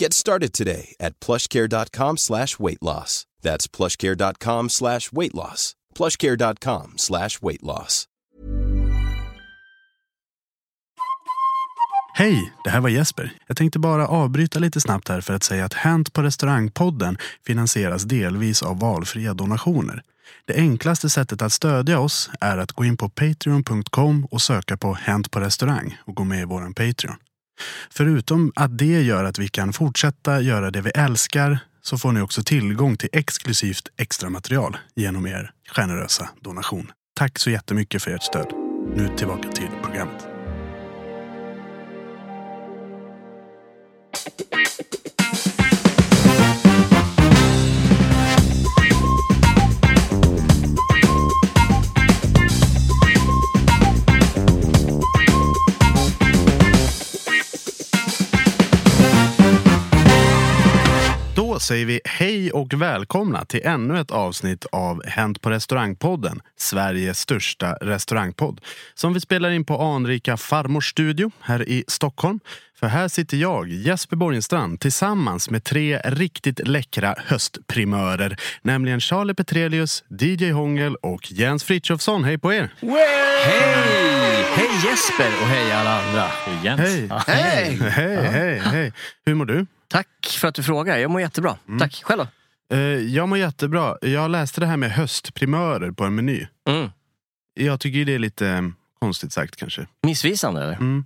Get started today at PlushCare.com/weightloss. That's PlushCare.com/weightloss. PlushCare.com/weightloss. Hej, det här var Jesper. Jag tänkte bara avbryta lite snabbt här för att säga att Hänt på restaurangpodden finansieras delvis av valfria donationer. Det enklaste sättet att stödja oss är att gå in på patreon.com och söka på Hänt på restaurang och gå med i våran Patreon. Förutom att det gör att vi kan fortsätta göra det vi älskar, så får ni också tillgång till exklusivt extra material genom er generösa donation. Tack så jättemycket för ert stöd. Nu tillbaka till programmet. Då säger vi hej och välkomna till ännu ett avsnitt av Hänt på restaurangpodden, Sveriges största restaurangpodd, som vi spelar in på anrika Farmors studio här i Stockholm. För här sitter jag, Jesper Borgenstrand, tillsammans med tre riktigt läckra höstprimörer, nämligen Charlie Petrelius, DJ Hongel och Jens Fritjofsson. Hej på er! Hej! Hej Jesper och hej alla andra! Hej! Hej! Hej! Hej! Hur mår du? Tack för att du frågar. Jag mår jättebra. Mm. Tack. Själv då? Jag mår jättebra. Jag läste det här med höstprimörer på en meny. Mm. Jag tycker det är lite konstigt sagt kanske. Missvisande eller? Mm.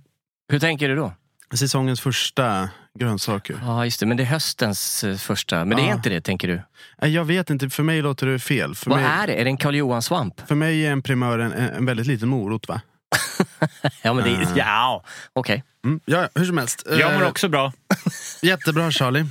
Hur tänker du då? Säsongens första grönsaker. Ja, just det. Men det är höstens första. Men det är inte det, tänker du? Jag vet inte. För mig låter det fel. För Vad mig... är det? Är det en Karl Johan-svamp? För mig är en primör en väldigt liten morot, va? Ja, men det är... Ja, okej. Okay. Mm, ja, hur som helst. Jag mår också bra. Jättebra, Charlie.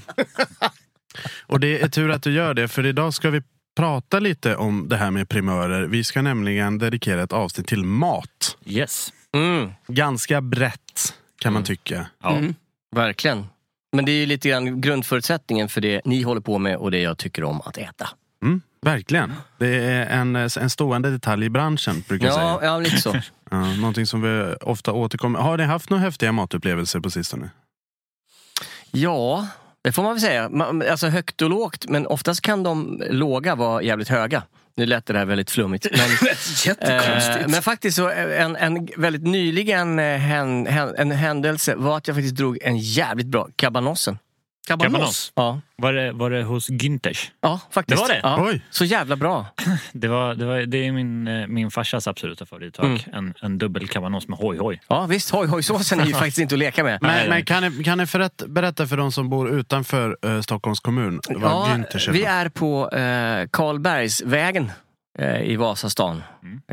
Och det är tur att du gör det, för idag ska vi prata lite om det här med primörer. Vi ska nämligen dedikera ett avsnitt till mat. Yes. Mm. Ganska brett, kan man tycka. Ja, verkligen. Men det är ju lite grann grundförutsättningen för det ni håller på med och det jag tycker om att äta. Mm, verkligen. Det är en stående detalj i branschen, brukar jag säga. Ja, lite så. Ja, någonting som vi ofta återkommer. Har ni haft några häftiga matupplevelser på sistone? Ja, det får man väl säga. Alltså högt och lågt, men oftast kan de låga vara jävligt höga. Nu lät det här väldigt flummigt. Men, jättekonstigt. Men faktiskt så en väldigt nyligen en händelse var att jag faktiskt drog en jävligt bra kabanossen. Cabanos? Ja. Var det hos Günter? Ja, faktiskt. Det var det? Ja. Oj. Så jävla bra. Det är min farsas absoluta favorit. En dubbel cabanos med hoj-hoj. Ja, visst. Hoj-hoj-såsen är ju faktiskt inte att leka med. Men kan ni berätta för de som bor utanför Stockholms kommun vad Günter är? Vi är på Karlbergsvägen. i Vasastan,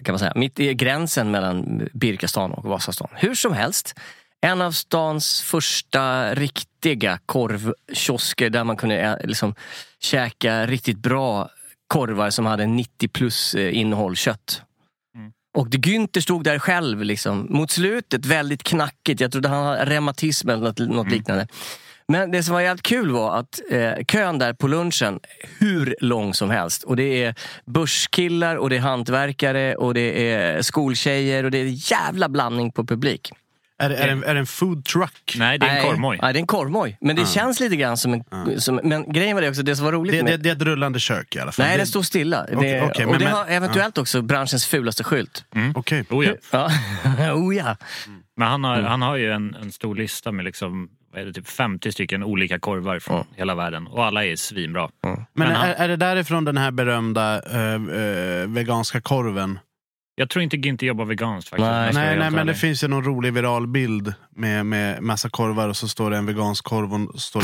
kan man säga. Mitt i gränsen mellan Birkastan och Vasastan. Hur som helst, en av stans första riktiga korvkiosker där man kunde liksom käka riktigt bra korvar som hade 90 plus innehåll kött. Och Günter stod där själv liksom. Mot slutet, väldigt knackigt. Jag trodde han hade reumatism eller något liknande. Men det som var jävligt kul var att kön där på lunchen, hur lång som helst. Och det är börskillar och det är hantverkare och det är skoltjejer och det är jävla blandning på publik. Är det en food truck? Nej, det är en korvmoj. Nej, det är en korvmoj. Men det känns lite grann som en... men grejen var det också, det som var roligt med... Det är ett rullande kök i alla fall. Nej, det står stilla. Okay, och det har eventuellt också branschens fulaste skylt. Okej. Okay. Oh ja. Men han har ju en stor lista med liksom... är det typ 50 stycken olika korvar från hela världen. Och alla är svinbra. Men är det därifrån den här berömda veganska korven? Jag tror inte Günter jobbar veganskt faktiskt. Nej, men det finns ju någon rolig viral bild med massa korvar och så står det en vegansk korv och står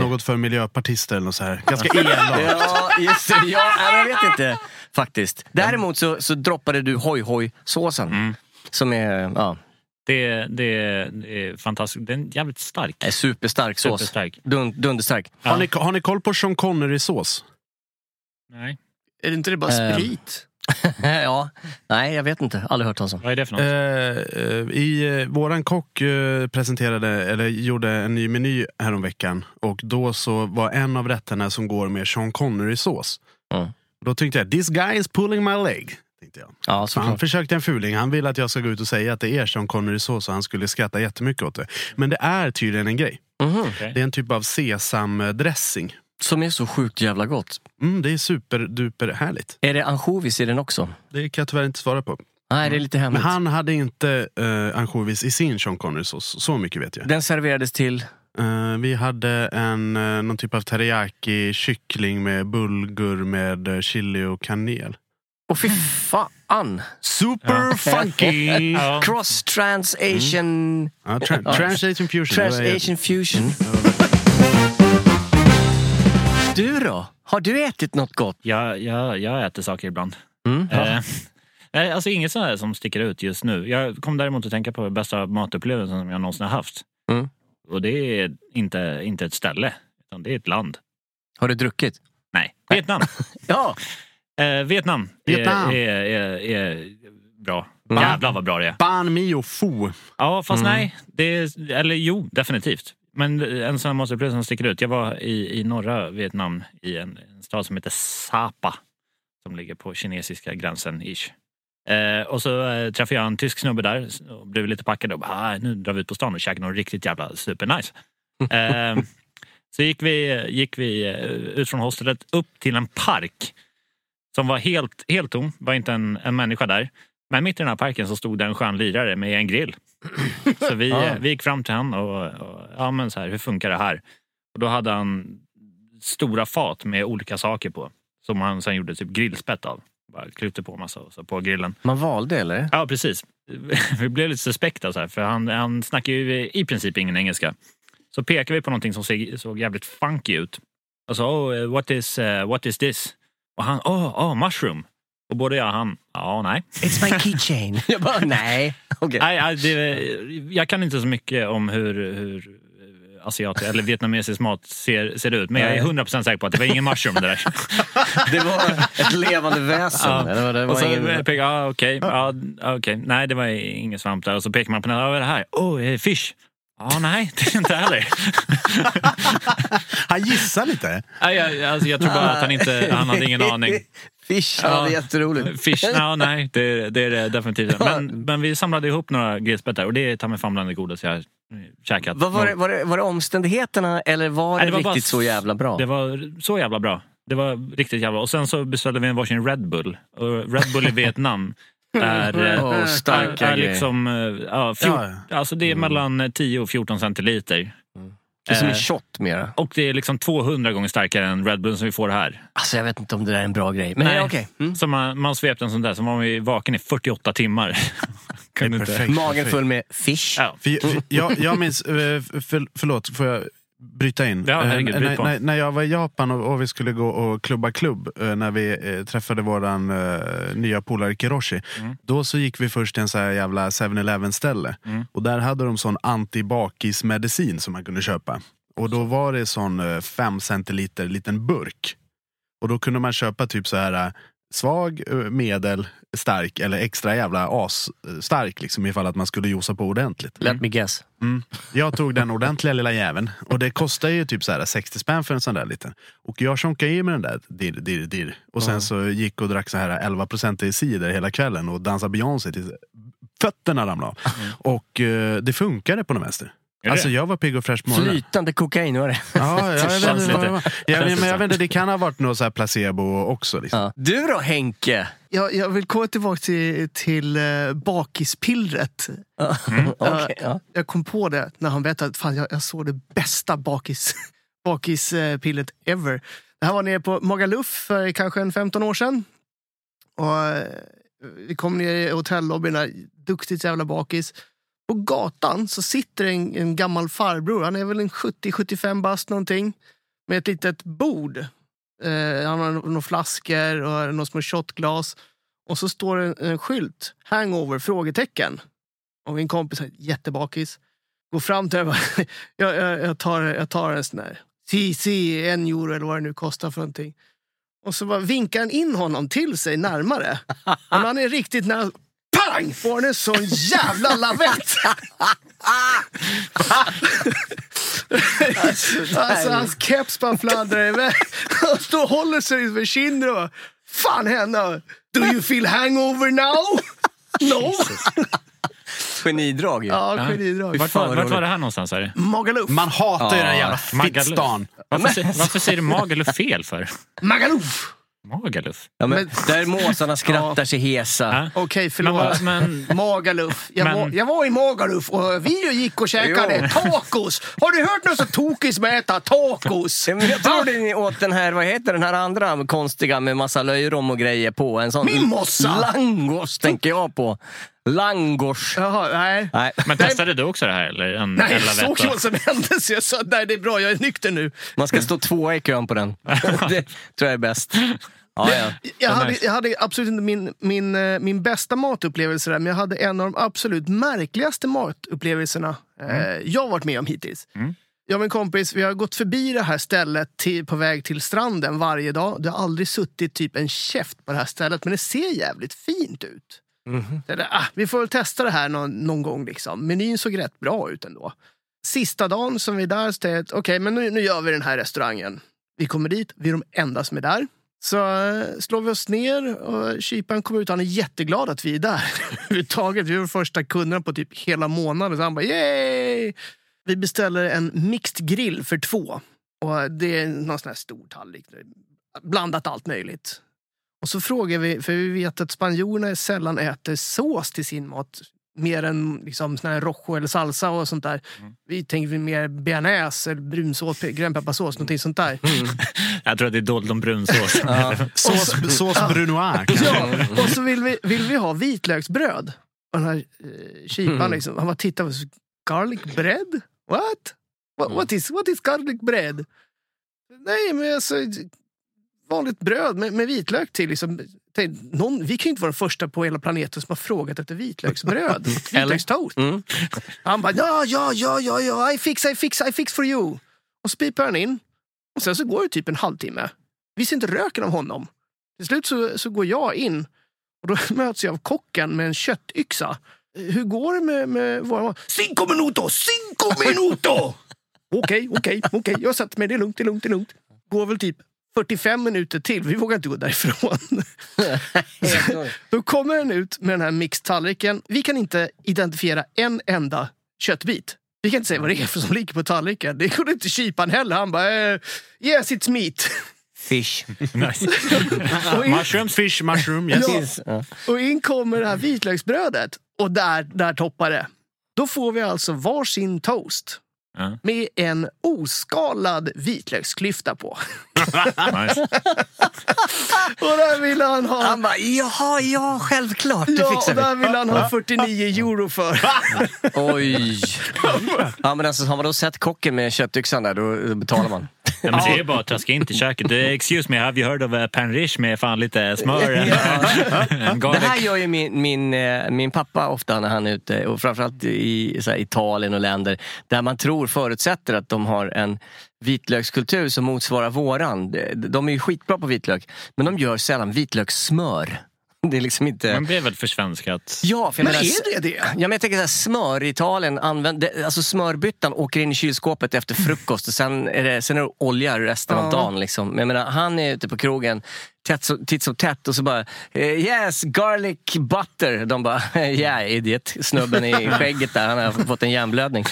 det något för miljöpartister eller något så här. Ganska elakt. Ja, just det. Jag vet inte faktiskt. Däremot så droppade du hoj-hoj-såsen. Som är... Ja. Det är fantastiskt. Det är en jävligt stark. Det är superstark sås. Dunderstark. Ja. Har ni koll på Sean Connery-sås? Nej. Är det inte det bara sprit? Ja. Nej, jag vet inte. Aldrig hört talas om. Vad är det för något? Våran kock presenterade eller gjorde en ny meny häromveckan. Och då så var en av rätterna som går med Sean Connery-sås. Då tänkte jag, this guy is pulling my leg. Ja, han försökte en fuling. Han ville att jag ska gå ut och säga att det är Sean Connery så han skulle skratta jättemycket åt det. Men det är tydligen en grej. Okay. Det är en typ av sesamdressing som är så sjukt jävla gott. Det är superduper härligt. Är det ansjovis i den också? Det kan jag tyvärr inte svara på. Nej, det är lite hemligt. Men han hade inte ansjovis i sin Sean Connery så mycket vet jag. Den serverades till... vi hade någon typ av teriyaki kyckling med bulgur med chili och kanel. Och fy fan. Super funky. Cross Trans-Asian... Trans-Asian Fusion. Trans-Asian Fusion. Du då? Har du ätit något gott? Jag äter saker ibland. Alltså inget sånt här som sticker ut just nu. Jag kom däremot att tänka på bästa matupplevelsen som jag någonsin har haft. Och det är inte ett ställe, utan det är ett land. Har du druckit? Nej. Vietnam. Ja. Vietnam. Är bra. Jävlar vad bra det är. Banh mi och pho. Ja, fast nej. Jo, definitivt. Men en sån här masterplus som sticker ut. Jag var i norra Vietnam i en stad som heter Sapa. Som ligger på kinesiska gränsen. Och så träffade jag en tysk snubbe där. Och blev lite packad och nu drar vi ut på stan och käkar något riktigt jävla supernice. Så gick vi ut från hostelet upp till en park. Som var helt tom. Var inte en människa där. Men mitt i den här parken så stod det en skön lirare med en grill. Så vi gick fram till han och så här, hur funkar det här? Och då hade han stora fat med olika saker på. Som han sen gjorde typ grillspett av. Bara krypte på massa och så på grillen. Man valde eller? Ja, precis. Vi blev lite suspekta så här. För han snackar ju i princip ingen engelska. Så pekade vi på någonting som såg jävligt funky ut. Och så, what is this? Och han, mushroom. Och både jag och han, nej. It's my keychain. Jag bara, nej. Okay. Jag kan inte så mycket om hur asiatisk eller vietnamesisk mat ser ut. Men jag är 100% säker på att det var ingen mushroom det där. Det var ett levande väsen. Och så ingen... pekade jag, okej. Nej, det var ingen svamp där. Och så pekar man på den här, vad är det här? Fish. Nej, det är inte heller. Han gissar lite. Jag tror bara att han hade ingen aning. Fish, det är jätteroligt. Fish, nej, det är det definitivt. Men vi samlade ihop några grillspett där. Och det är ta mig fan bland det goda så jag har käkat. Var det omständigheterna eller var det riktigt så jävla bra? Det var så jävla bra. Det var riktigt jävla bra. Och sen så beställde vi en varsin Red Bull. Och Red Bull i Vietnam. Är liksom, alltså det är mellan 10 och 14 centiliter. Det är som en shot mer. Och det är liksom 200 gånger starkare än Red Bull som vi får här. Alltså jag vet inte om det där är en bra grej. Men nej, okej. Så man svepte en sån där. Så var vi vaken i 48 timmar. Kunde inte. Magen full med fish. Ja. Jag minns, förlåt, får jag bryta in. Ja, herregud, bryt på. När jag var i Japan och vi skulle gå och klubb när vi träffade våran nya polare Hiroshi, då så gick vi först till en så här jävla 7-Eleven-ställe och där hade de sån antibakismedicin som man kunde köpa. Och då var det sån 5 centiliter liten burk. Och då kunde man köpa typ så här svag, medel, stark eller extra jävla as stark liksom, ifall att man skulle josa på ordentligt. Let me guess. Jag tog den ordentliga lilla jäveln och det kostar ju typ så här 60 spänn för en sån där liten. Och jag chonkade i med den där dirr. Och sen så gick och drack så här 11% i cider hela kvällen och dansade Beyoncé till fötterna ramlade av. Och det funkade på de mänster. Alltså jag var pigg och fräsch på morgonen. Flytande kokain var det. Ja, jag vet inte, det kan ha varit något så här placebo också liksom. Ja. Du då, Henke? Jag vill gå tillbaka till bakispillret. Okay, ja. Jag kom på det när han berättade att fan, jag såg det bästa bakispillret ever. Det här var nere på Magaluf för kanske 15 år sedan. Och vi kom ner i hotelllobbyn, duktigt jävla bakis. På gatan så sitter en gammal farbror, han är väl en 70-75 bast någonting, med ett litet bord. Han har några flaskor och några små shotglas. Och så står en skylt, hangover, frågetecken. Och min kompis, jättebakis, går fram till mig. jag tar en sån där, en euro eller vad det nu kostar för någonting. Och så bara vinkar han in honom till sig närmare. Men han är riktigt nära... Pang! Får han en sån jävla lavett! Alltså hans keps bara fladdrar iväg. Han står och håller sig med kinder och bara, fan henne! Do you feel hangover now? No! Genidrag ju. Ja, genidrag. Vart var det här någonstans? Här? Magaluf. Man hatar ju den jävla fittstan. Varför säger du Magaluf fel för? Magaluf! Magaluf. Ja, men där måsarna skrattar sig hesa. Okej, förlåt. Men... Magaluf. Jag var i Magaluf och vi gick och käkade tacos. Har du hört någon så tokis med äta tacos? Ja, men jag tror ni åt den här, vad heter den här andra konstiga med massa löjrom och grejer på. En sån min mossa! Langos tänker jag på. Langos. Jaha, nej. Men testade du också det här? Eller nej, jag såg vad som hände så jag sa, nej det är bra, jag är nykter nu. Man ska stå 2 i kön på den. Det tror jag är bäst. Ja. Jag hade absolut inte min bästa matupplevelse där, men jag hade en av de absolut märkligaste matupplevelserna jag varit med om hittills. Jag och min kompis, vi har gått förbi det här stället på väg till stranden varje dag. Det har aldrig suttit typ en käft på det här stället, men det ser jävligt fint ut. Vi får väl testa det här någon gång liksom. Menyn såg rätt bra ut ändå. Sista dagen som vi är där så tänkte jag att okej, men nu gör vi den här restaurangen. Vi kommer dit, vi är de enda som är där. Så slår vi oss ner och kyparen kommer ut, han är jätteglad att vi är där. Vi var första kunderna på typ hela månaden. Så han bara, yay! Vi beställer en mixed grill för 2. Och det är någon sån här stor tallrik, blandat allt möjligt. Och så frågar vi, för vi vet att spanjorerna sällan äter sås till sin mat. Mer än liksom sån här rojo eller salsa och sånt där. Vi tänker mer bearnaise eller brunsås, grönpepparsås, någonting sånt där. Jag tror att det är dold om brunsås. Sås brunoise. Ja, och så vill vi ha vitlöksbröd. Och den här kypan liksom, han bara tittar på garlic bread? What is garlic bread? Nej, men alltså... vanligt bröd med vitlök till liksom, vi kan ju inte vara den första på hela planeten som har frågat efter vitlöksbröd. Vitlökstot. Han bara, ja, I fix for you. Och så pipar han in. Och sen så går det typ en halvtimme. Vi ser inte röken av honom. Till slut så går jag in. Och då möts jag av kocken med en köttyxa. Hur går det med våra... 5 minutos! Okej. Jag har satt mig, det är lugnt. Går väl typ 45 minuter till, vi vågar inte gå därifrån. Då kommer den ut med den här mixtallriken. Vi kan inte identifiera en enda köttbit. Vi kan inte säga vad det är för som ligger på tallriken. Det kunde inte kypan heller. Han bara, yes, it's meat. Fish. Mushrooms, fish, mushroom. Yes. Ja. Och in kommer det här vitlöksbrödet. Och där toppar det. Då får vi alltså varsin toast. med en oskalad vitlöksklyfta på. Och där ville han ha... Han bara, ja, självklart. Ja, och där ville han ha 49 euro för. Oj. Ja, men alltså, har man då sett kocken med köttyxan där, då betalar man. Nej, men det är bara att traska in till köket. Excuse me, have you heard of pan-rish med fan lite smör? Det här gör ju min pappa ofta när han är ute, och framförallt i så här, Italien och länder där man tror förutsätter att de har en vitlökskultur som motsvarar våran. De är ju skitbra på vitlök, men de gör sällan vitlökssmör. Det är liksom inte... Man blir väl försvenskat. Ja, för men är det? Ja, men jag tänker att smör i Italien använder... Alltså smörbyttan åker in i kylskåpet efter frukost och sen är det olja resten av dagen liksom. Men jag menar, han är ute på krogen titt som tätt och så bara yes, garlic butter. De bara, yeah, idiot. Snubben i skägget där, han har fått en hjärnblödning.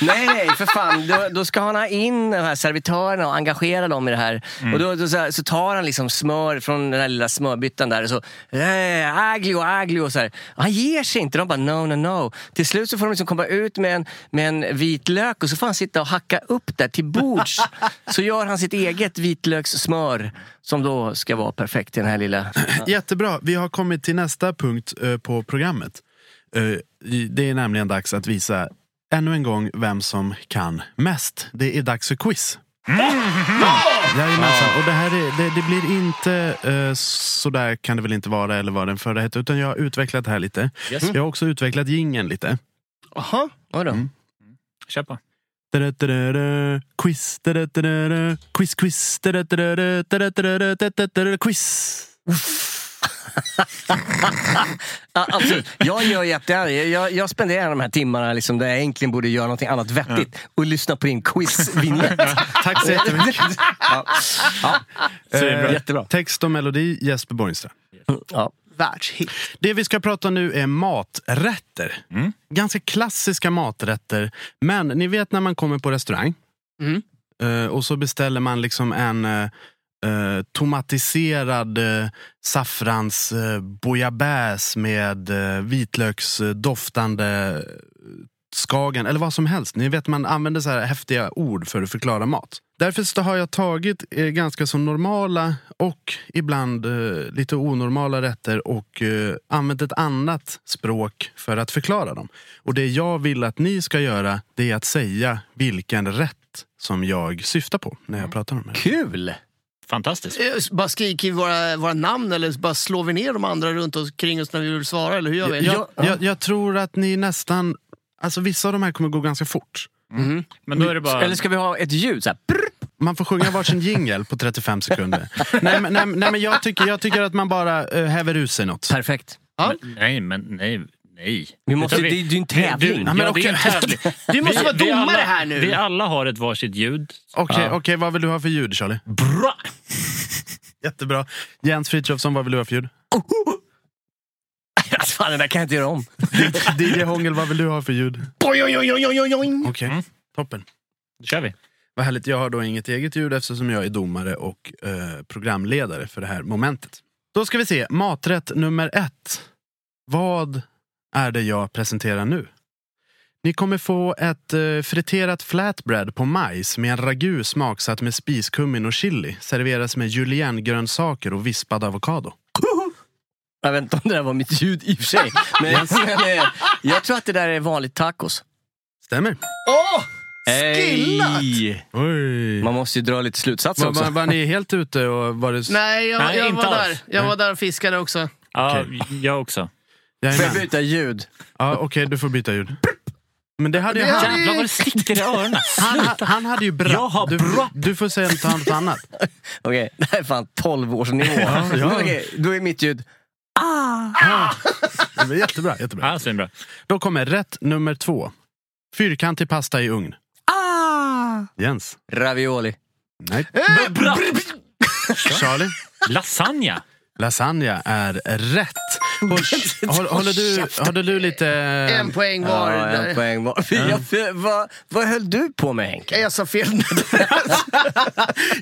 Nej, för fan. Då ska han ha in de här servitörerna och engagera dem i det här. Mm. Och då så tar han liksom smör från den här lilla smörbyttan där och så aglio och så här. Han ger sig inte. De bara, no. Till slut så får de liksom komma ut med en vitlök och så får han sitta och hacka upp där till bords. Så gör han sitt eget vitlökssmör som då ska vara perfekt i den här lilla... Jättebra, vi har kommit till nästa punkt på programmet. Det är nämligen dags att visa ännu en gång vem som kan mest. Det är dags för quiz. Och det här är, det blir inte så där kan det väl inte vara eller vad den förra hette, utan jag har utvecklat det här lite. Yes. Jag har också utvecklat jingeln lite. Jaha, vadå? Köpa. Quiz. Alltså, jag gör jättegärna. Jag spenderar de här timmarna liksom, där jag egentligen borde göra något annat vettigt och lyssna på din quiz-vignett. Tack så jättemycket. Jättebra. Text och melodi, Jesper Borgenstrand. Ja. Världshit. Det vi ska prata nu är maträtter. Ganska klassiska maträtter. Men ni vet när man kommer på restaurang och så beställer man liksom en tomatiserad saffrans bouillabaisse med vitlöksdoftande skagen eller vad som helst. Ni vet man använder så här häftiga ord för att förklara mat. Därför så har jag tagit ganska så normala och ibland lite onormala rätter och använt ett annat språk för att förklara dem. Och det jag vill att ni ska göra, det är att säga vilken rätt som jag syftar på när jag pratar om det. Kul! Fantastiskt. Bara skriker våra namn eller bara slår vi ner de andra runt omkring oss när vi vill svara, eller hur gör vi? Jag tror att ni nästan... Alltså vissa av de här kommer gå ganska fort. Men då är det bara... Eller ska vi ha ett ljud så här? Man får sjunga varsin jingle på 35 sekunder. nej men jag tycker att man bara häver ut sig något. Perfekt. Ja. Nej. Det är ju en tävling. Du måste vara domare här nu. Vi alla har ett varsitt ljud. Okej, vad vill du ha för ljud, Charlie? Bra. Jättebra. Jens Fritjofsson, vad vill du ha för ljud? Fan, det där kan jag inte göra om. DJ Hongel, vad vill du ha för ljud? Okej, toppen. Då kör vi. Vad härligt, jag har då inget eget ljud eftersom jag är domare och programledare för det här momentet. Då ska vi se, maträtt nummer 1. Vad är det jag presenterar nu? Ni kommer få ett friterat flatbread på majs med en ragu smaksatt med spiskummin och chili. Serveras med juliengrönsaker och vispad avokado. Jag vet inte om det där var mitt ljud i och för sig. Men jag tror att det där är vanligt tacos. Stämmer. Åh! Skillat! Oj. Man måste ju dra lite slutsatser också. Var ni helt ute? Och var det... Nej, jag inte var alls. Jag var där och fiskade också. Ja, jag också. Får jag byta ljud? Ja, okej, du får byta ljud. Men det hade jag... Jävlar vad det sticker i öronen. Han hade ju bra. Du får säga något annat. Okej, det här är fan 12-årsnivå. Okej, då är mitt ljud... Det var jättebra. Svinbra. Då kommer rätt nummer 2. Fyrkantig pasta i ugn. Jens. Ravioli. Nej. Charlie. Lasagna. Lasagna är rätt. Håller du lite... En poäng var. Ja, en poäng var. Vad höll du på med, Henke? Jag sa fel.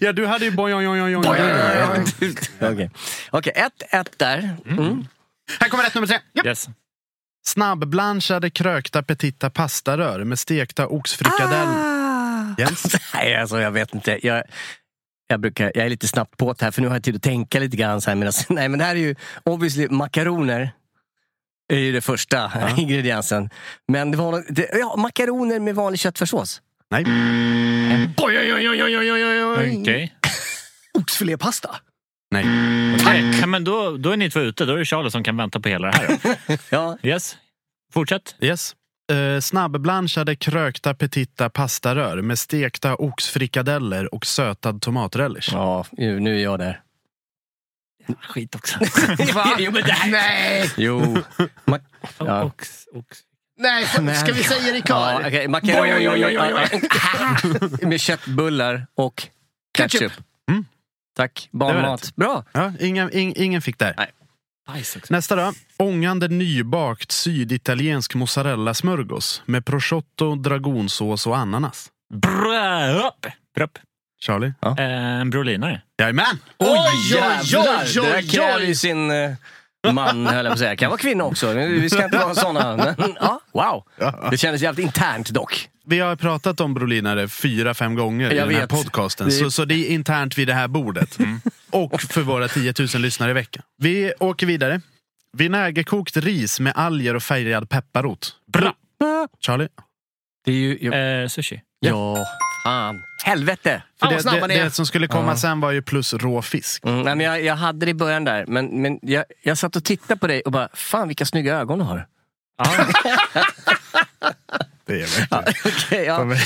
Ja, du hade ju bojong. Okej, 1-1 där. Här kommer rätt nummer 3. Yep. Yes. Snabbblanchade krökta petita pastarör med stekta oxfrikadell. Jens? Nej, alltså jag vet inte. Jag är lite snabbt på det här, för nu har jag tid att tänka lite grann så här. Nej, men det här är ju obviously makaroner. Är ju det första ingrediensen. Men det var makaroner med vanlig köttfärssås. Nej. Oj. Okej. Oxfilépasta. Nej. Okay. Men då är ni två ute. Då är det Charlie som kan vänta på hela det här. Ja. Yes. Fortsätt. Yes. Snabbblanchade krökta petita pastarör med stekta oxfrikadeller och sötad tomatrelish. Ja, nu är jag där. Skit också. Jo, men det nej. Jo. Ja. Ox. Nej, ska vi säga det kvar? Ja, okay. Makaroner med köttbullar och ketchup. Mm. Tack, barnmat. Bra. Ja, ingen fick där. Nej. Nästa då. Ångande nybakt syditaliensk mozzarella smörgås med prosciutto, dragonsås och ananas. Bröp. Charlie? Ja. En brolinare. Jajamän! Oj! Det kräver ju sin man, höll jag på att säga. Kan vara kvinna också. Vi ska inte vara sådana. Men, ja. Wow. Det kändes jävligt internt dock. Vi har pratat om brolinare 4-5 gånger i den här podcasten. Så det är internt vid det här bordet. Mm. Och för våra 10 000 lyssnare i veckan. Vi åker vidare. Vinägerkokt ris med alger och färgad pepparrot. Bra! Charlie? Det är ju... sushi. Ja. Helvete! För det som skulle komma sen var ju plus rå fisk. Nej, men jag hade det i början där. Men jag satt och tittade på dig och bara, fan vilka snygga ögon du har. Ja. Det är okay,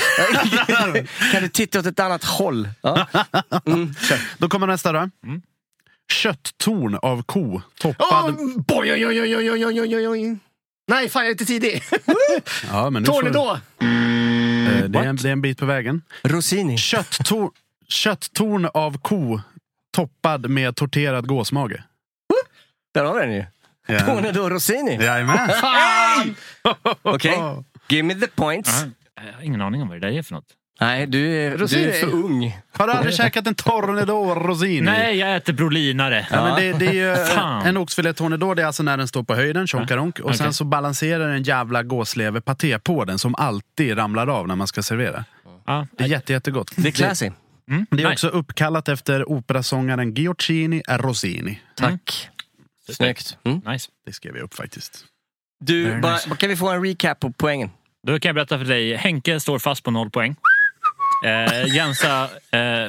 kan du titta åt ett annat håll? Ja. Mm. Då kommer nästa då. Mm. Kötttorn av ko toppad. Nej, fan jag är inte tidig. Ja, men nu torn då. Det är en bit på vägen. Rossini. Kötttorn av ko toppad med torterad gåsmage. Där har den ju. Yeah. Tornedå Rossini. Jajamän. Fan! Okej. Okay. Give me the points. Jag har ingen aning om vad det där är för något. Nej, du är för ung. Har du aldrig käkat en tornedå Rossini? Nej, jag äter brolinare. Ja, men det är ju en oxfilé tornedå. Det är alltså när den står på höjden, tjonkaronk. Och sen så balanserar en jävla gåsleverpaté på den som alltid ramlar av när man ska servera. Ja. Det är jättegott. Det är classy. Det är också uppkallat efter operasångaren Gioacchino Rossini. Tack. Snyggt. Nice. Det skrev jag upp faktiskt. Du, kan vi få en recap på poängen? Då kan jag berätta för dig. Henke står fast på 0 poäng. Jensa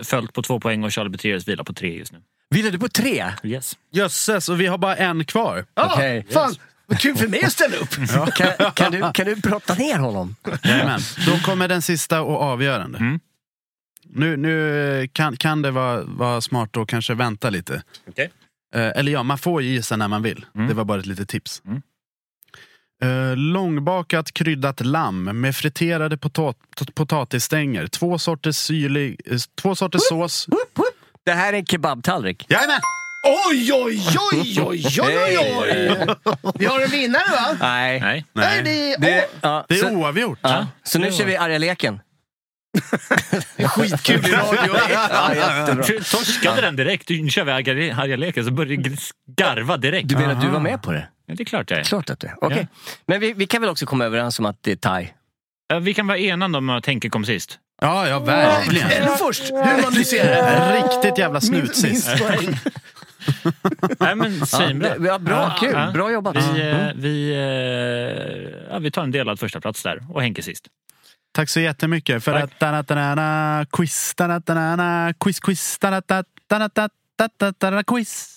följt på 2 poäng och Charlie Petrelius vilar på 3 just nu. Vilar du på 3? Yes. Jösses, och vi har bara en kvar. Okej. Yes. Fan, vad kul för mig att ställa upp. Ja. Kan du prata ner honom? Jajamän. Då kommer den sista och avgörande. Mm. Nu kan det vara smart att kanske vänta lite. Okej. Eller ja, man får ju gissa när man vill. Mm. Det var bara ett litet tips. Mm. Långbakat kryddat lamm med friterade potatisstänger, 2 sorters syrlig, 2 sorters sås. Det här är en kebabtallrik. Jajamän! Oj. Vi har en vinnare, va? Nej. Det är oavgjort. Ja. Så nu kör vi arga-leken. Skitkul i radio. Torskade den direkt. Du kör vi arga-leken så börjar det garva direkt. Du menar att du var med på det? Ja, det är klart jag är. Klart att det är. Okej. Okay. Ja. Men vi kan väl också komma överens om att det är thai? Vi kan vara enande om att tänka kom sist. Ja, verkligen. Eller först. Hur man nu ser det. Riktigt jävla snut sist. Nej, men svinbra. Ja, bra, kul. Ja. Bra jobbat. Vi tar en delad första plats där. Och Henke sist. Tack så jättemycket för att... Quiz.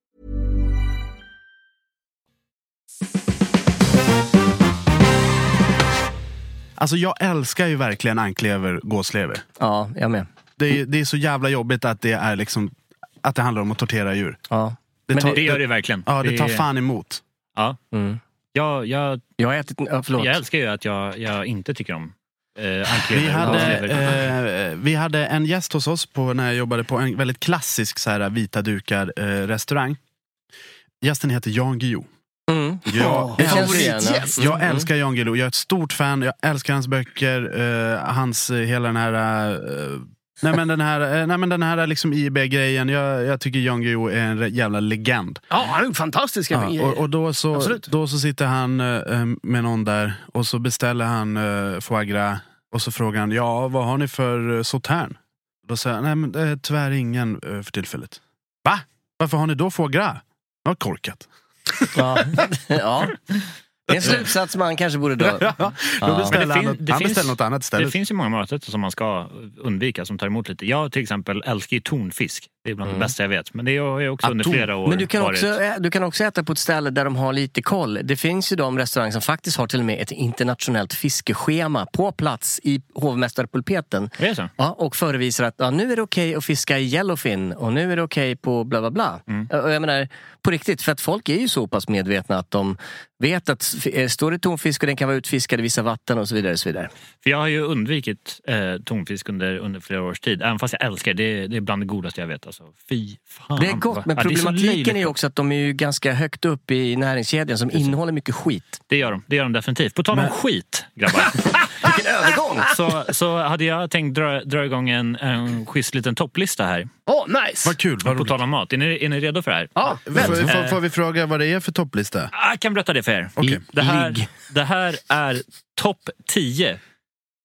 Alltså jag älskar ju verkligen anklever, gåslever. Ja, jag med. Det är så jävla jobbigt att det är liksom att det handlar om att tortera djur. Ja. Det gör det verkligen. Ja, det tar fan emot. Ja. Mm. Jag älskar ju att jag inte tycker om anklever. Vi hade en gäst hos oss när jag jobbade på en väldigt klassisk så här vita dukar restaurang. Gästen heter Jan Guillou. Mm. Jag älskar Jan Guillou. Jag är ett stort fan. Jag älskar hans böcker, hans hela den här den här liksom IB-grejen. Jag tycker Jan Guillou är en jävla legend. Ja, han är en fantastisk och då så sitter han med någon där och så beställer han foie gras och så frågar han: "Ja, vad har ni för sautern?" Då säger han: "Nej, men det är tyvärr ingen för tillfället." Va? Varför har ni då foie gras? Något korkat. Ja. Det är en slutsats man kanske borde dra. Ja. Han beställer något annat ställe. Det finns ju många maträtter som man ska undvika, som tar emot lite. Jag till exempel älskar ju tonfisk. Det är bland det bästa jag vet. Men det är också under flera år. Men du kan också äta på ett ställe där de har lite koll. Det finns ju de restauranger som faktiskt har till och med ett internationellt fiskeschema på plats i hovmästarpulpeten. Det är så. Ja, och förevisar att nu är det okej att fiska i yellowfin och nu är det okej på bla bla bla. Mm. Jag menar, på riktigt, för att folk är ju så pass medvetna att de vet att står det tonfisk och den kan vara utfiskad i vissa vatten och så vidare och så vidare. För jag har ju undvikit tonfisk under flera års tid. Även fast jag älskar det. Det är bland det godaste jag vet. Alltså, fy fan. Det är gott, men problematiken är också att de är ju ganska högt upp i näringskedjan som innehåller mycket skit. Det gör de definitivt. På tal om skit, grabbar. Vilken övergång. Så hade jag tänkt dra igång en schysst liten topplista här. Åh, nice. Vad kul. På tal om mat. Är ni redo för det här? Ja, får vi fråga vad det är för topplista? Jag kan berätta det för er. Okay. Det här är topp 10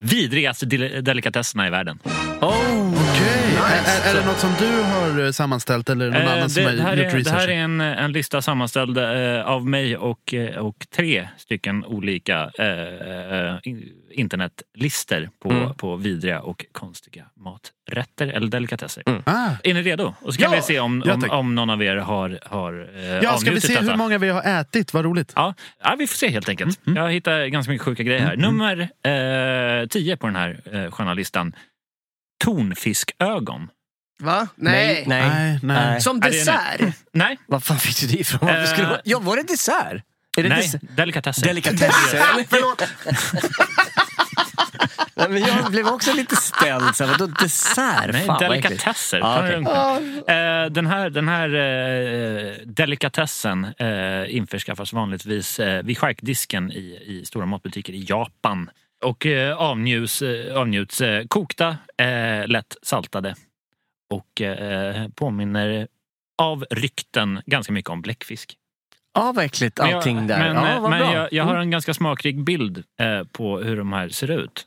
vidrigaste delikatesserna i världen. Okej. Är det något som du har sammanställt eller någon annan som har gjort research? Det här är en lista sammanställd av mig och tre stycken olika internetlistor på vidriga och konstiga maträtter eller delikatesser. Mm. Är ni redo? Och så kan vi se om någon av er har ska vi se detta. Hur många vi har ätit? Vad roligt. Ja, vi får se helt enkelt. Mm. Jag hittar ganska mycket sjuka grejer här. Nummer 10 på den här sköna listan. Tonfiskögon. Va? Nej. Som dessert? Nej. Vad fan fick du det ifrån? Ja, var det dessert? Delikatesser. Förlåt. Nej, men jag blev också lite ställd. Vadå dessert? Nej, fan, delikatesser. Den här delikatessen införskaffas vanligtvis vid charkdisken i stora matbutiker i Japan. Och avnjuts kokta, lätt saltade. Och påminner av rykten ganska mycket om bläckfisk. Ja, verkligen allting där. Men jag har en ganska smakrik bild på hur de här ser ut.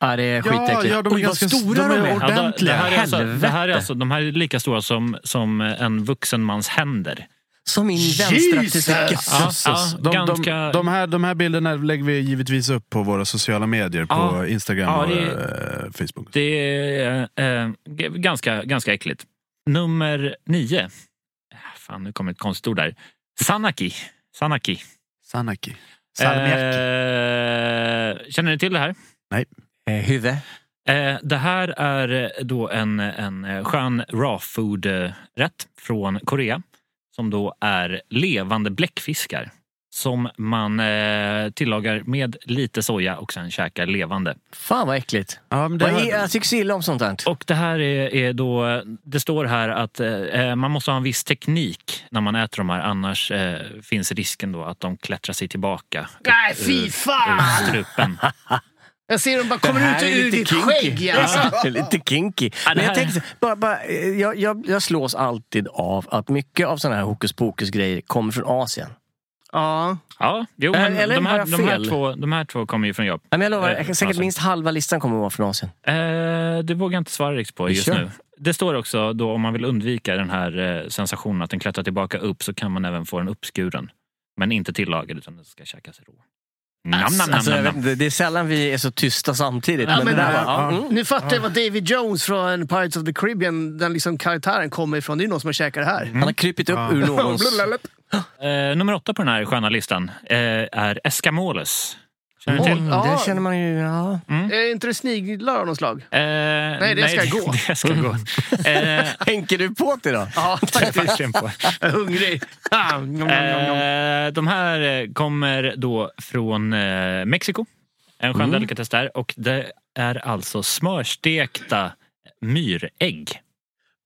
Det är skitäckligt. Ja, de är ganska stora. De är ordentliga. De här är lika stora som en vuxenmans händer. Som min vänstra testikel. De här bilderna lägger vi givetvis upp på våra sociala medier, på Instagram och Facebook. Det är ganska äckligt. Nummer 9. Fan, nu kommer ett konstigt ord där. Sanaki. Känner ni till det här? Nej. Huvud. Det här är då en skön raw food rätt från Korea. Som då är levande bläckfiskar som man tillagar med lite soja och sen käkar levande. Fan vad äckligt. Ja, men jag tycker så illa om sånt här. Och det här är då, det står här att man måste ha en viss teknik när man äter de här, annars finns risken då att de klättrar sig tillbaka. Nej, fy fan! Ur strupen. Jag ser dem bara kommer ut ur ditt skägg. Alltså. Lite kinky. Men jag tänkte, jag slås alltid av att mycket av sådana här hokus pokus grejer kommer från Asien. Ja. Jo, men eller de här två kommer ju från Japan. Men jag lovar, säkert minst halva listan kommer att vara från Asien. Det vågar jag inte svara riktigt på just nu. Det står också då, om man vill undvika den här sensationen att den klättrar tillbaka upp, så kan man även få den uppskuren. Men inte tillagad, utan den ska käkas rå. Nam. Det är sällan vi är så tysta samtidigt. Nu fattar jag vad David Jones från Pirates of the Caribbean, den liksom karaktären kommer ifrån. Det är någon som har käkat det här. Han har krypit upp ur någons. Nummer 8 på den här sköna listan är Escamoles. Det känner man ju. Ja. Är inte det sniglar av något slag? Nej, det ska gå. Det ska gå. Tänker du på det då? Ja, faktiskt. Jag är hungrig. De här kommer då från Mexiko. En skön delikatess där. Och det är alltså smörstekta myrägg.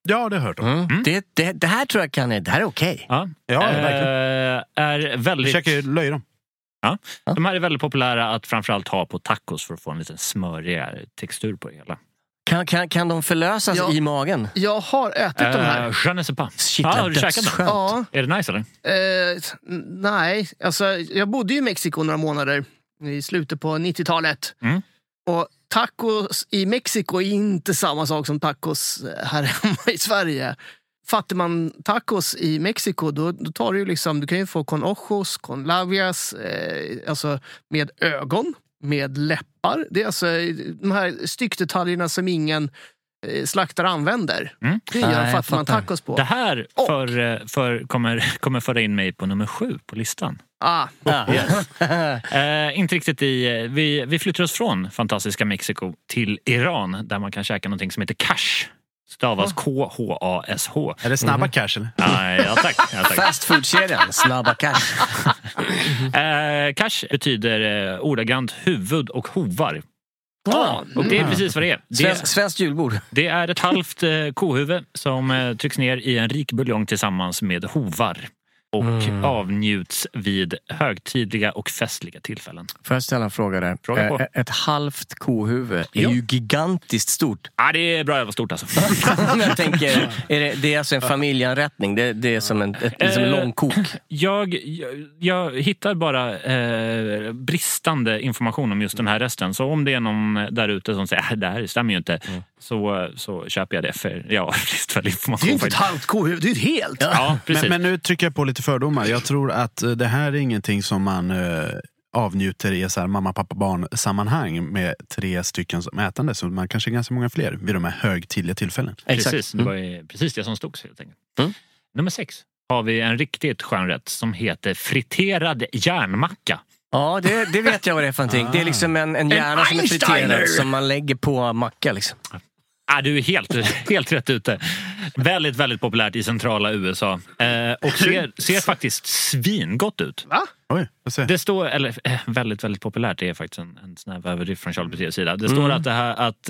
Ja, det hört om. Det här tror jag kan. Det här är okej. Ja, är väldigt. Jag försöker löja dem. Ja. De här är väldigt populära att framförallt ha på tacos för att få en liten smörigare textur på det hela. Kan de förlösas i magen? Jag har ätit de här. Je ne sais pas. Shit, har du käkat dem? Ja. Är det nice eller? Nej, alltså jag bodde ju i Mexiko några månader i slutet på 90-talet. Och tacos i Mexiko är inte samma sak som tacos här hemma i Sverige. Fattar man tacos i Mexiko, då tar du ju liksom, du kan ju få con ojos, con labias, alltså med ögon, med läppar. Det är alltså de här styckdetaljerna som ingen slaktare använder. Det gör fattar man tacos på. Det här kommer föra in mig på nummer 7 på listan. Inte riktigt i. Vi flyttar oss från fantastiska Mexiko till Iran, där man kan käka någonting som heter kash. Stavas K-H-A-S-H. Är det snabba cash eller? Ja, tack. Fastfoodkedjan, snabba cash. Cash betyder ordagrant huvud och hovar. Och det är precis vad det är. Svenskt julbord. Det är ett halvt kohuvud som trycks ner i en rik buljong tillsammans med hovar. och avnjuts vid högtidliga och festliga tillfällen. Får jag ställa en fråga där? Fråga på. Ett halvt kohuvud är ju gigantiskt stort. Ja, det är bra över stort alltså. Jag tänker, det är alltså en familjeanrättning. Det är som en lång kok. Jag hittar bara bristande information om just den här resten. Så om det är någon där ute som säger det här stämmer ju inte, så köper jag det för jag har bristfällig information. Det är inte ett halvt kohuvud, det är ett helt. Ja, precis. Men nu trycker jag på lite fördomar. Jag tror att det här är ingenting som man avnjuter i så här mamma, pappa, barn sammanhang med 3 stycken som ätande, så man kanske är ganska många fler vid de här högtidliga tillfällen. Precis, det var precis det som stod helt enkelt. Nummer 6 har vi en riktigt stjärnrätt som heter friterad järnmacka. Ja, det vet jag vad det är för någonting. Det är liksom en järna som är friterad som man lägger på macka liksom. Ja, du är helt rätt ute. Väldigt, väldigt populärt i centrala USA. Och ser faktiskt svingott ut. Va? Oj, det står, eller väldigt, väldigt populärt. Det är faktiskt en snäv överdrift från Charlie Petrelius sida. Det står att, det här, att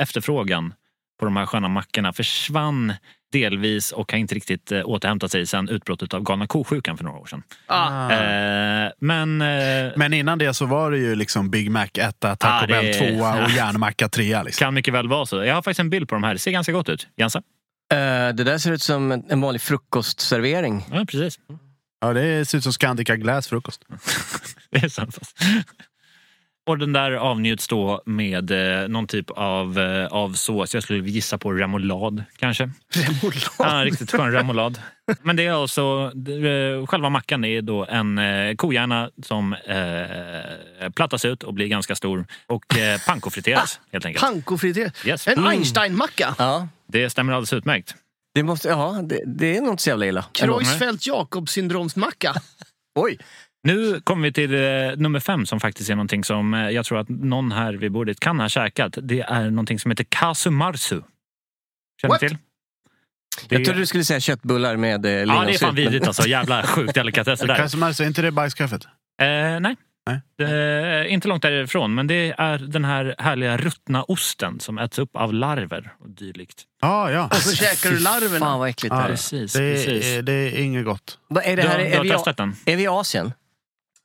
efterfrågan på de här sköna mackorna försvann delvis och har inte riktigt återhämtat sig sedan utbrottet av galna ko-sjukan för några år sedan. Men innan det så var det ju liksom Big Mac 1, Taco Bell 2 och järnmacka 3 liksom. Kan mycket väl vara så. Jag har faktiskt en bild på de här. Det ser ganska gott ut. Jansa? Det där ser ut som en vanlig frukostservering. Ja, precis. Ja, det ser ut som Scandica Glass frukost. Det är sant. Och den där avnjuts då med någon typ av sås. Jag skulle gissa på remoulad kanske. Remoulad? Ja, riktigt skön remoulad. Men det är alltså, själva mackan är då en kohjärna som plattas ut och blir ganska stor. Och pankofriteras helt enkelt. Pankofriteras? Yes. En Einstein-macka? Ja. Det stämmer alldeles utmärkt. Det måste, det är något så jävla illa. Creutzfeldt-Jakob syndromsmacka. Oj. Nu kommer vi till nummer 5 som faktiskt är någonting som jag tror att någon här vid bordet kan ha käkat. Det är någonting som heter Casu Marzu. Känner du till? Jag trodde du skulle säga köttbullar med lingonsylt. Ja, det är fan vidrigt alltså. Jävla sjukt delikatesser där. Casu Marzu, är inte det bajskaffet? Nej. Inte långt därifrån, men det är den här härliga ruttna osten som äts upp av larver och dylikt. Ja. Och så käkar du larverna. Fan vad äckligt det är. Precis, det är inget gott. Är det här, du har testat den. Är vi i Asien?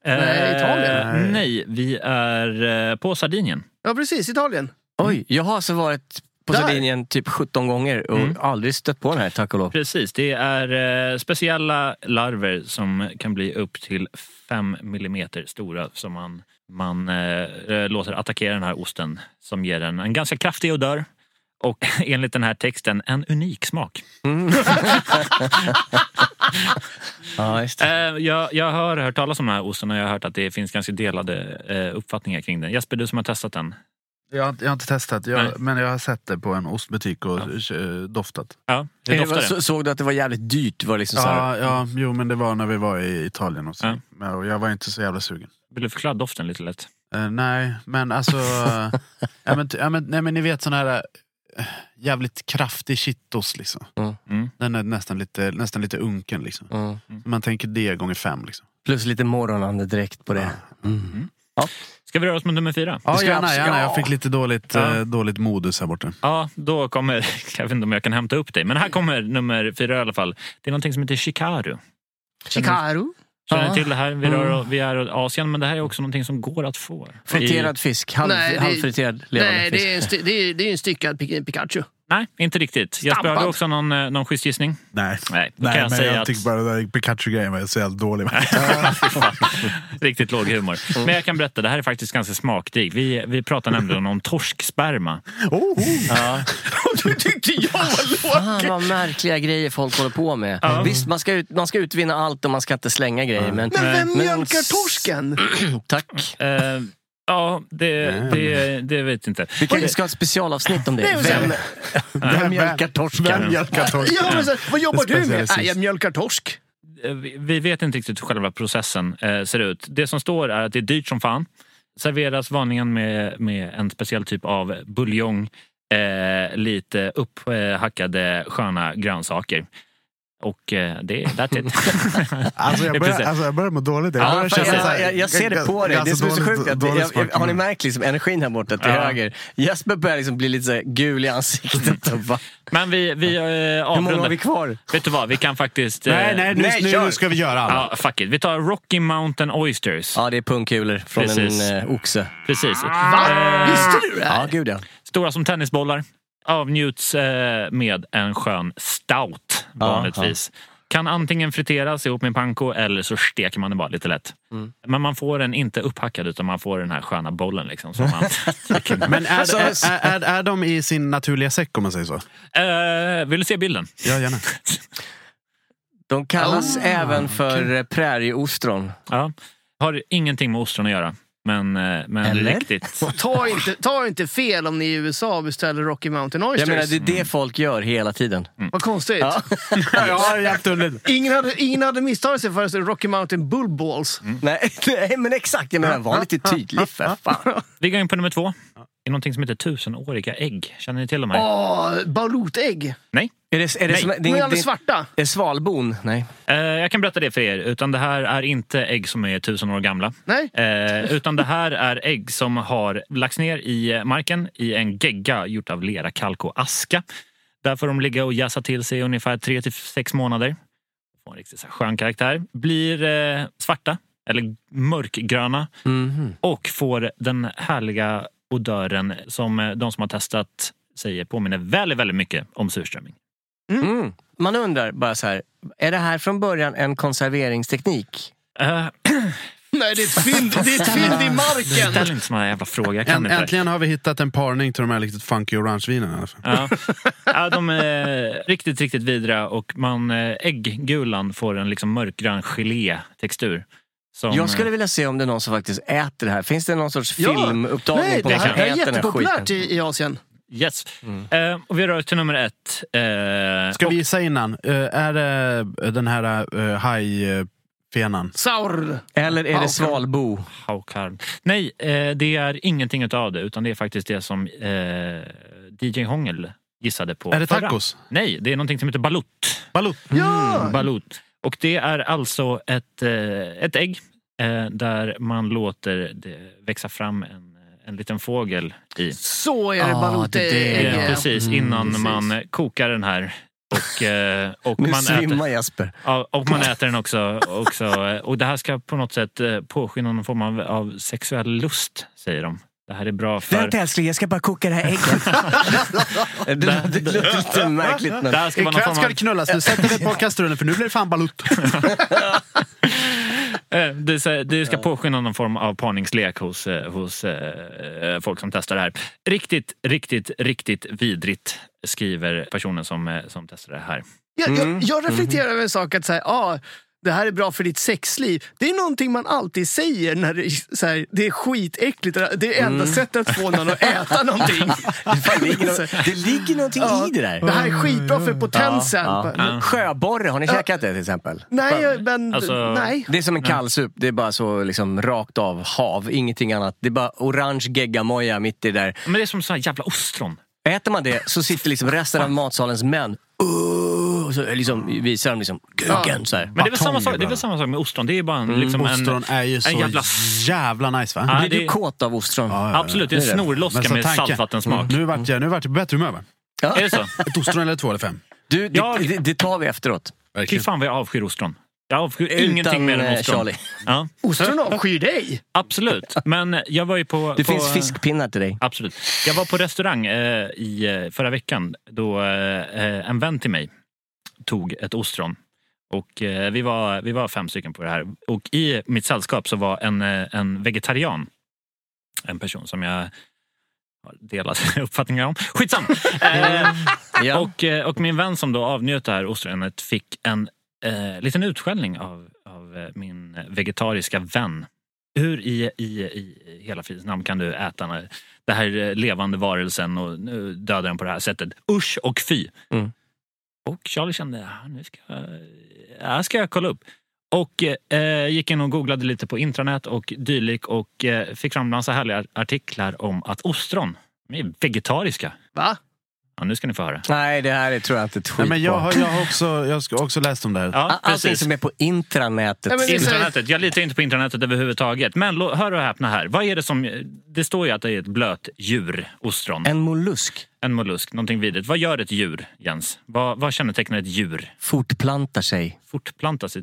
Nej, Italien. Nej, vi är på Sardinien. Ja, precis, Italien. Oj, jag har alltså varit på Sardinien typ 17 gånger och aldrig stött på den här, tack och lov. Precis, det är speciella larver som kan bli upp till 5 millimeter stora som man låter attackera den här osten som ger den en ganska kraftig odör. Och enligt den här texten, en unik smak. Ja, just det. Jag har hört talas om den här osten och jag har hört att det finns ganska delade uppfattningar kring den. Jesper, du som har testat den. Jag har inte testat, men jag har sett det på en ostbutik och doftat. Ja, det doftade. Såg du att det var jävligt dyrt? Var liksom men det var när vi var i Italien och så. Ja. Och jag var inte så jävla sugen. Vill du förklara doften lite lätt? Nej, men alltså... men ni vet sån här... jävligt kraftig kittos liksom. Den är nästan lite unken liksom. Man tänker det gånger 5 liksom. Plus lite morgonande direkt på det. Ja. Ska vi röra oss med nummer 4? Ja, gärna. Jag fick lite dåligt modus här borta. Ja, då kommer, jag vet inte om jag kan hämta upp dig, men här kommer nummer 4 i alla fall. Det är någonting som heter Shikaru. Shikaru? Känner till det här, vi är i Asien, men det här är också någonting som går att få. Friterad fisk, halvfriterad levande fisk. Det är en styckad Pikachu. Nej, inte riktigt. Stampad. Jag hörde också någon schysst gissning. Nej. Då kan jag säga jag tycker bara att Pikachu-grejen var så jävla dålig. Riktigt låg humor. Men jag kan berätta, det här är faktiskt ganska smakrikt. Vi pratar nämligen om torsksperma. Ja. Du tyckte jag var låg. Vad märkliga grejer folk håller på med. Visst, man ska utvinna allt och man ska inte slänga grejer. Men vem mjölkar torsken? Tack. Ja, det vet inte. Vi ska ha ett specialavsnitt om det. Vem mjölkar torsken? Vad jobbar du med? Jag mjölkar torsk. Vi vet inte riktigt hur själva processen ser ut. Det som står är att det är dyrt som fan. Serveras vanligen med en speciell typ av buljong. Lite upphackade sköna grönsaker. Och det är it. alltså jag börjar med dåligt. Jag ser det på dig. Det är så sjukt att jag har ni märkt liksom energin här borta till höger. Jesper börjar liksom bli lite så här gul i ansiktet. Men vi avrundar. Hur många har vi kvar? Vet du vad, vi kan faktiskt nu ska vi göra alla. Ja, fuck it. Vi tar Rocky Mountain oysters. Ja, det är pungkulor från en oxe. Precis. Visste du det? Ja, gud ja. Stora som tennisbollar. Avnjuts med en skön stout vanligtvis. Kan antingen friteras ihop med panko eller så steker man det bara lite lätt. Mm. Men man får den inte upphackad utan man får den här sköna bollen liksom som man Men är de i sin naturliga säck om man säger så? Vill du se bilden? Ja, gärna. De kallas även för prärieostron. Ja, har ingenting med ostron att göra. Men riktigt. Ta inte fel om ni i USA beställer Rocky Mountain oysters. Jag menar, det är det folk gör hela tiden. Mm. Vad konstigt. Ja. Ingen hade misstagit sig för att det är Rocky Mountain bull balls. Mm. Nej, men exakt. Jag menar, var lite tydlig för fan. Vi går in på nummer 2. Det är någonting som heter tusenåriga ägg. Känner ni till dem här? Balutägg. Nej. Är det svarta? Är svalbon? Nej. Jag kan berätta det för er. Utan det här är inte ägg som är 1000 år gamla. Nej. Utan det här är ägg som har lagts ner i marken i en gegga gjort av lera, kalk och aska. Där får de ligga och jäsa till sig ungefär 3-6 månader. Får en riktigt skön karaktär. Blir svarta eller mörkgröna. Mm-hmm. Och får den härliga odören som de som har testat säger påminner väldigt, väldigt mycket om surströmming. Mm. Mm. Man undrar bara så här, är det här från början en konserveringsteknik? Nej, det är ett fynd i marken. Ställ inte såna jävla frågor. Äntligen har vi hittat en parning till de här riktigt funky orangevinen i alla fall. Ja, de är riktigt, riktigt vidra och ägggulan får en liksom mörkgrön gelé-textur. Jag skulle vilja se om det är någon som faktiskt äter det här. Finns det någon sorts filmupptagning på det här? Det är jättepopulärt i Asien. Yes. Mm. Och vi rör till nummer 1. Ska vi gissa innan? Är det den här hajfenan? Saur! Eller är det svalbo? Haukar. Nej, det är ingenting utav det. Utan det är faktiskt det som DJ Hongel gissade på. Är det tacos? Nej, det är någonting som heter balut. Balut. Mm. Ja! Balut. Och det är alltså ett ägg där man låter det växa fram en liten fågel i. Så är det balutägg. Precis, innan man kokar den här. Och man svimmar Jesper. Ja, och man äter den också. Och det här ska på något sätt påskynda någon form av sexuell lust, säger de. Det här är bra för... Vänta älskling, jag ska bara koka det här ägget. Det låter lite märkligt. Ikväll ska det knullas. Du sätter det på kastrullen för nu blir det fan balut. Det ska påskynda någon form av parningslek hos folk som testar det här. Riktigt, riktigt, riktigt vidrigt skriver personen som testar det här. Jag reflekterar över en sak att säga, det här är bra för ditt sexliv. Det är någonting man alltid säger när det är skitäckligt. Det är enda sättet att få någon att äta någonting. Det ligger någonting i det där. Det här är skitbra för potensen. Sjöborre, har ni käkat det till exempel? Nej, men nej. Det är som en kallsup. Det är bara så liksom rakt av hav. Ingenting annat. Det är bara orange geggamoja mitt i där. Men det är som så här jävla ostron. Äter man det så sitter liksom resten av matsalens män så liksom visar dem liksom kuken så här. Men det är väl samma sak med ostron. Det är bara liksom ostron är ju så jävla nice va. Blir du kåt av ostron? Ja. Absolut, det är snorloska med saltvattensmak. Nu vart jag bättre humör va. Ja. Är det så? Ett ostron eller 2 eller 5? Det tar vi efteråt. Fy fan vad jag avskyr ostron. Jag avskyr ingenting mer än ostron. Charlie. Ja. Ostron avskyr dig? Absolut. Men jag var ju på... Det finns fiskpinnar till dig. Absolut. Jag var på restaurang i förra veckan då en vän till mig tog ett ostron. Och vi var 5 stycken på det här. Och i mitt sällskap så var en vegetarian. En person som jag delat uppfattningar om. Skitsam! Och min vän som då avnjöt det här ostronet fick en liten utskällning av min vegetariska vän. Hur i hela fridens namn kan du äta det här levande varelsen och nu dödar den på det här sättet. Usch och fy. Mm. Och Charlie kände, nu ska jag kolla upp. Och gick in och googlade lite på intranät och dylik och fick fram bland så härliga artiklar om att ostron är vegetariska. Va? Ja, nu ska ni få höra. Nej, det här är, tror jag inte ett skit. Nej, men jag har också läst om det här. Ja, allting som är på intranätet. Ja, intranätet. Jag litar inte på intranätet överhuvudtaget. Men hör och häpna här. Vad är det som... Det står ju att det är ett blöt djur, ostron. En mollusk, någonting vidrigt. Vad gör ett djur, Jens? Vad kännetecknar ett djur? Fortplantar sig.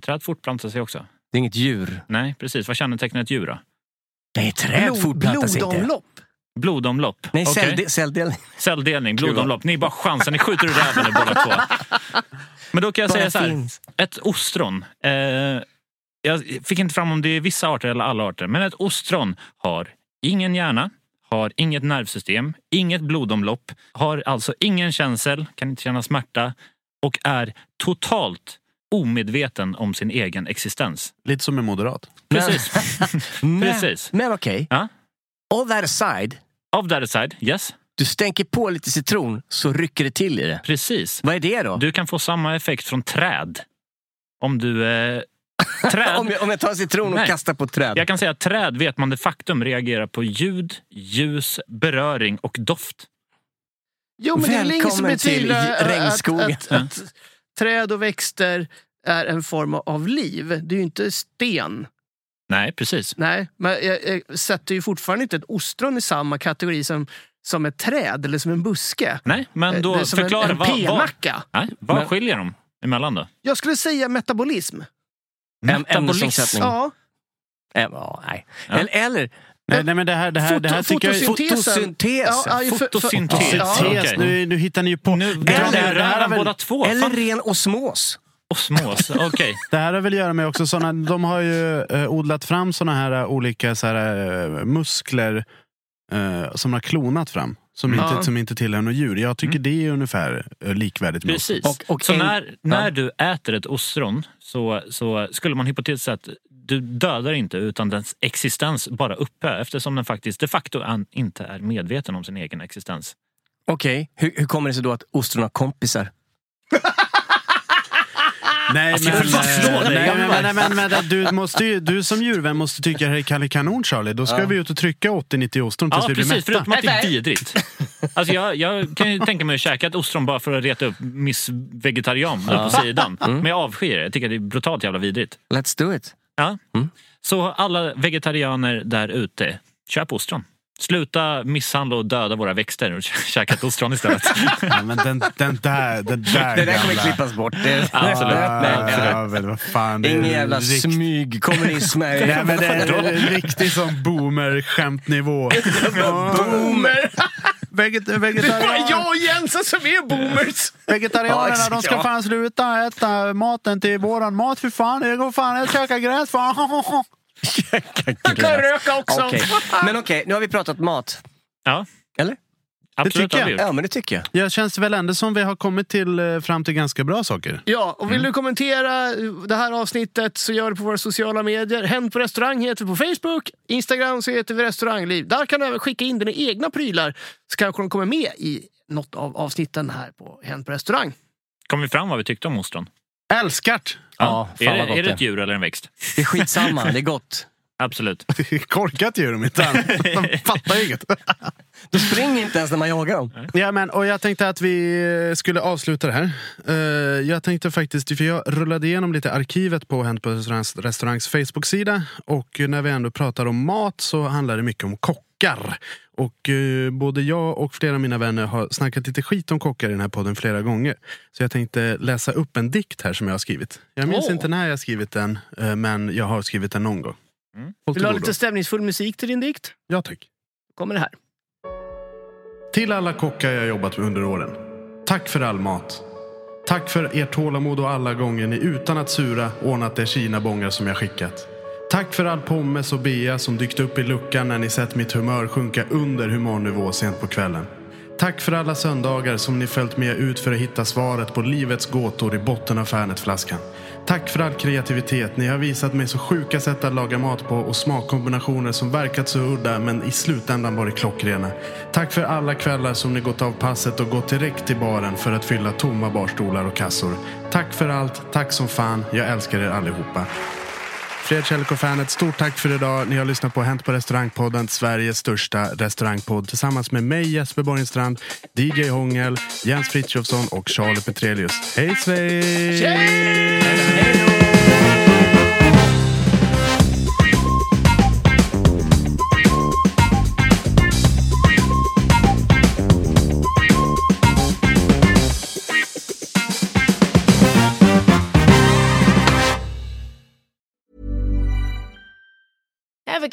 Träd fortplantar sig också. Det är inget djur. Nej, precis. Vad kännetecknar ett djur då? Nej, träd fortplantar sig inte. Blodomlopp. Nej, okay. Celldelning, blodomlopp. Ni är bara chansen, ni skjuter ur räven båda två. Men då kan jag säga så här. Ett ostron. Jag fick inte fram om det är vissa arter eller alla arter. Men ett ostron har ingen hjärna. Har inget nervsystem. Inget blodomlopp. Har alltså ingen känsel. Kan inte känna smärta. Och är totalt omedveten om sin egen existens. Lite som en moderat. Precis. Men okej. Ja. Of that aside, yes. Du stänker på lite citron så rycker det till i det. Precis. Vad är det då? Du kan få samma effekt från träd. Om du... träd... om jag tar citron och kastar på träd. Jag kan säga att träd, vet man det faktum, reagerar på ljud, ljus, beröring och doft. Jo, men välkommen, det är länge som betyder regnskogen. Att träd och växter är en form av liv. Det är ju inte sten. Nej, precis. Nej, men jag sätter ju fortfarande inte ett ostron i samma kategori som ett träd eller som en buske. Nej, men då förklara vad... Vad skiljer de emellan då? Jag skulle säga metabolism. Metabolism? Ja. Nej. Ja. Eller... Nej, men det här tycker jag... Fotosyntes. Ja, okay. Nu hittar ni ju på... Eller ren osmos. Okej. Det här har väl att göra med också såna, de har ju odlat fram såna här olika så här, muskler som har klonat fram som inte tillhör några djur. Jag tycker det är ungefär likvärdigt med. Precis. Och så när du äter ett ostron så skulle man hypotetiskt säga att du dödar inte, utan dens existens bara upphör, eftersom den faktiskt de facto inte är medveten om sin egen existens. Okej. Hur kommer det sig då att ostron har kompisar? Nej, men du som djurvän måste tycka att det är Kalle Kanon, Charlie. Då ska vi ut och trycka 80-90 ostron tills vi blir mätta. Ja, precis, förutom att det är vidrigt. Alltså jag kan ju tänka mig att käka ett ostron bara för att reta upp Miss Vegetarian på sidan. Men jag avskyr det, jag tycker det är brutalt jävla vidrigt. Let's do it. Ja. Mm. Så alla vegetarianer där ute, köp ostron. Sluta misshandla och döda våra växter och käka ett ostron istället. Ja, men den där det där kommer klippas bort. Det är ingen jävla smyg kommer in smärg. Nej, men det är riktigt som boomer-skämtnivå. Boomer! Vegetarianer. Jag och Jensen som är boomers. Vegetarianerna, de ska fan sluta äta maten till våran mat. För fan, det går fan att käka gräs. Fan. Man kan röka också. Okay. Men okej, nu har vi pratat mat. Ja. Eller? Absolut, det tycker jag. Ja, men det tycker jag. Jag känns väl ändå som vi har kommit fram till ganska bra saker. Ja, och vill du kommentera det här avsnittet så gör det på våra sociala medier. Hänt på restaurang heter vi på Facebook. Instagram så heter vi Restaurangliv. Där kan du även skicka in dina egna prylar så kanske de kommer med i något av avsnitten här på Hänt på restaurang. Kom vi fram vad vi tyckte om ostron? Älskat! Ja, är det ett djur eller en växt? Det är skitsamma, det är gott. Absolut. Det är korkat djur om inte annat. De fattar inget. De springer inte ens när man jagar dem. Ja, men, och jag tänkte att vi skulle avsluta det här. Jag tänkte faktiskt, för jag rullade igenom lite arkivet på Hänt på restaurangs Facebook-sida. Och när vi ändå pratar om mat så handlar det mycket om kockar. Och både jag och flera av mina vänner har snackat lite skit om kockar i den här podden flera gånger. Så jag tänkte läsa upp en dikt här som jag har skrivit. Jag minns inte när jag skrivit den, men jag har skrivit den någon gång. Mm. Vill du ha lite stämningsfull musik till din dikt? Ja, tack. Kommer det här. Till alla kockar jag jobbat med under åren. Tack för all mat. Tack för er tålamod och alla gånger ni utan att sura ordnat er kinabongar som jag skickat. Tack för all pommes och bea som dykt upp i luckan när ni sett mitt humör sjunka under humörnivå sent på kvällen. Tack för alla söndagar som ni följt med ut för att hitta svaret på livets gåtor i botten av Färnetflaskan. Tack för all kreativitet. Ni har visat mig så sjuka sätt att laga mat på och smakkombinationer som verkat så udda men i slutändan varit klockrena. Tack för alla kvällar som ni gått av passet och gått direkt till baren för att fylla tomma barstolar och kassor. Tack för allt. Tack som fan. Jag älskar er allihopa. Fredrik och fanet, stort tack för idag. Ni har lyssnat på Hänt på restaurangpodden, Sveriges största restaurangpodd, tillsammans med mig, Jesper Borgenstrand, DJ Hongel, Jens Fritjofsson och Charlie Petrelius. Hej svej! Hej! Ever